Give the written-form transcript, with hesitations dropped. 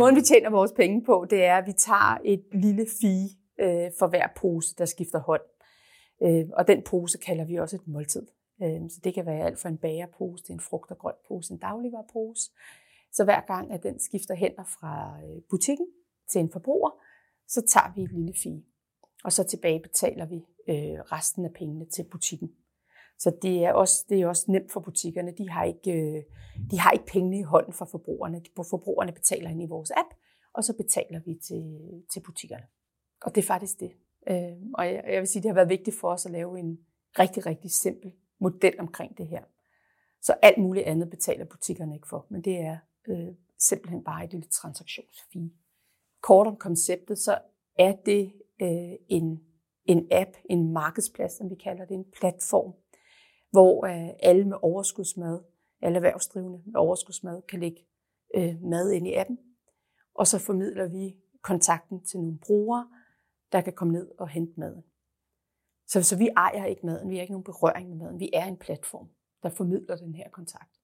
Måden vi tjener vores penge på, det er, at vi tager et lille fee for hver pose, der skifter hånd. Og den pose kalder vi også et måltid. Så det kan være alt fra en bagerpose til en frugt- og grøntpose, en dagligvarepose. Så hver gang, at den skifter hænder fra butikken til en forbruger, så tager vi et lille fee. Og så tilbagebetaler vi resten af pengene til butikken. Så det er også nemt for butikkerne. De har ikke penge i hånden for forbrugerne. Forbrugerne betaler ind i vores app, og så betaler vi til butikkerne. Og det er faktisk det. Og jeg vil sige, det har været vigtigt for os at lave en rigtig, rigtig simpel model omkring det her. Så alt muligt andet betaler butikkerne ikke for, men det er simpelthen bare et lille transaktionsfee. Kort om konceptet, så er det en app, en markedsplads, som vi kalder det, en platform, hvor alle med overskudsmad, alle erhvervsdrivende med overskudsmad, kan lægge mad ind i appen. Og så formidler vi kontakten til nogle brugere, der kan komme ned og hente maden. Så vi ejer ikke maden, vi har ikke nogen berøring med maden, vi er en platform, der formidler den her kontakt.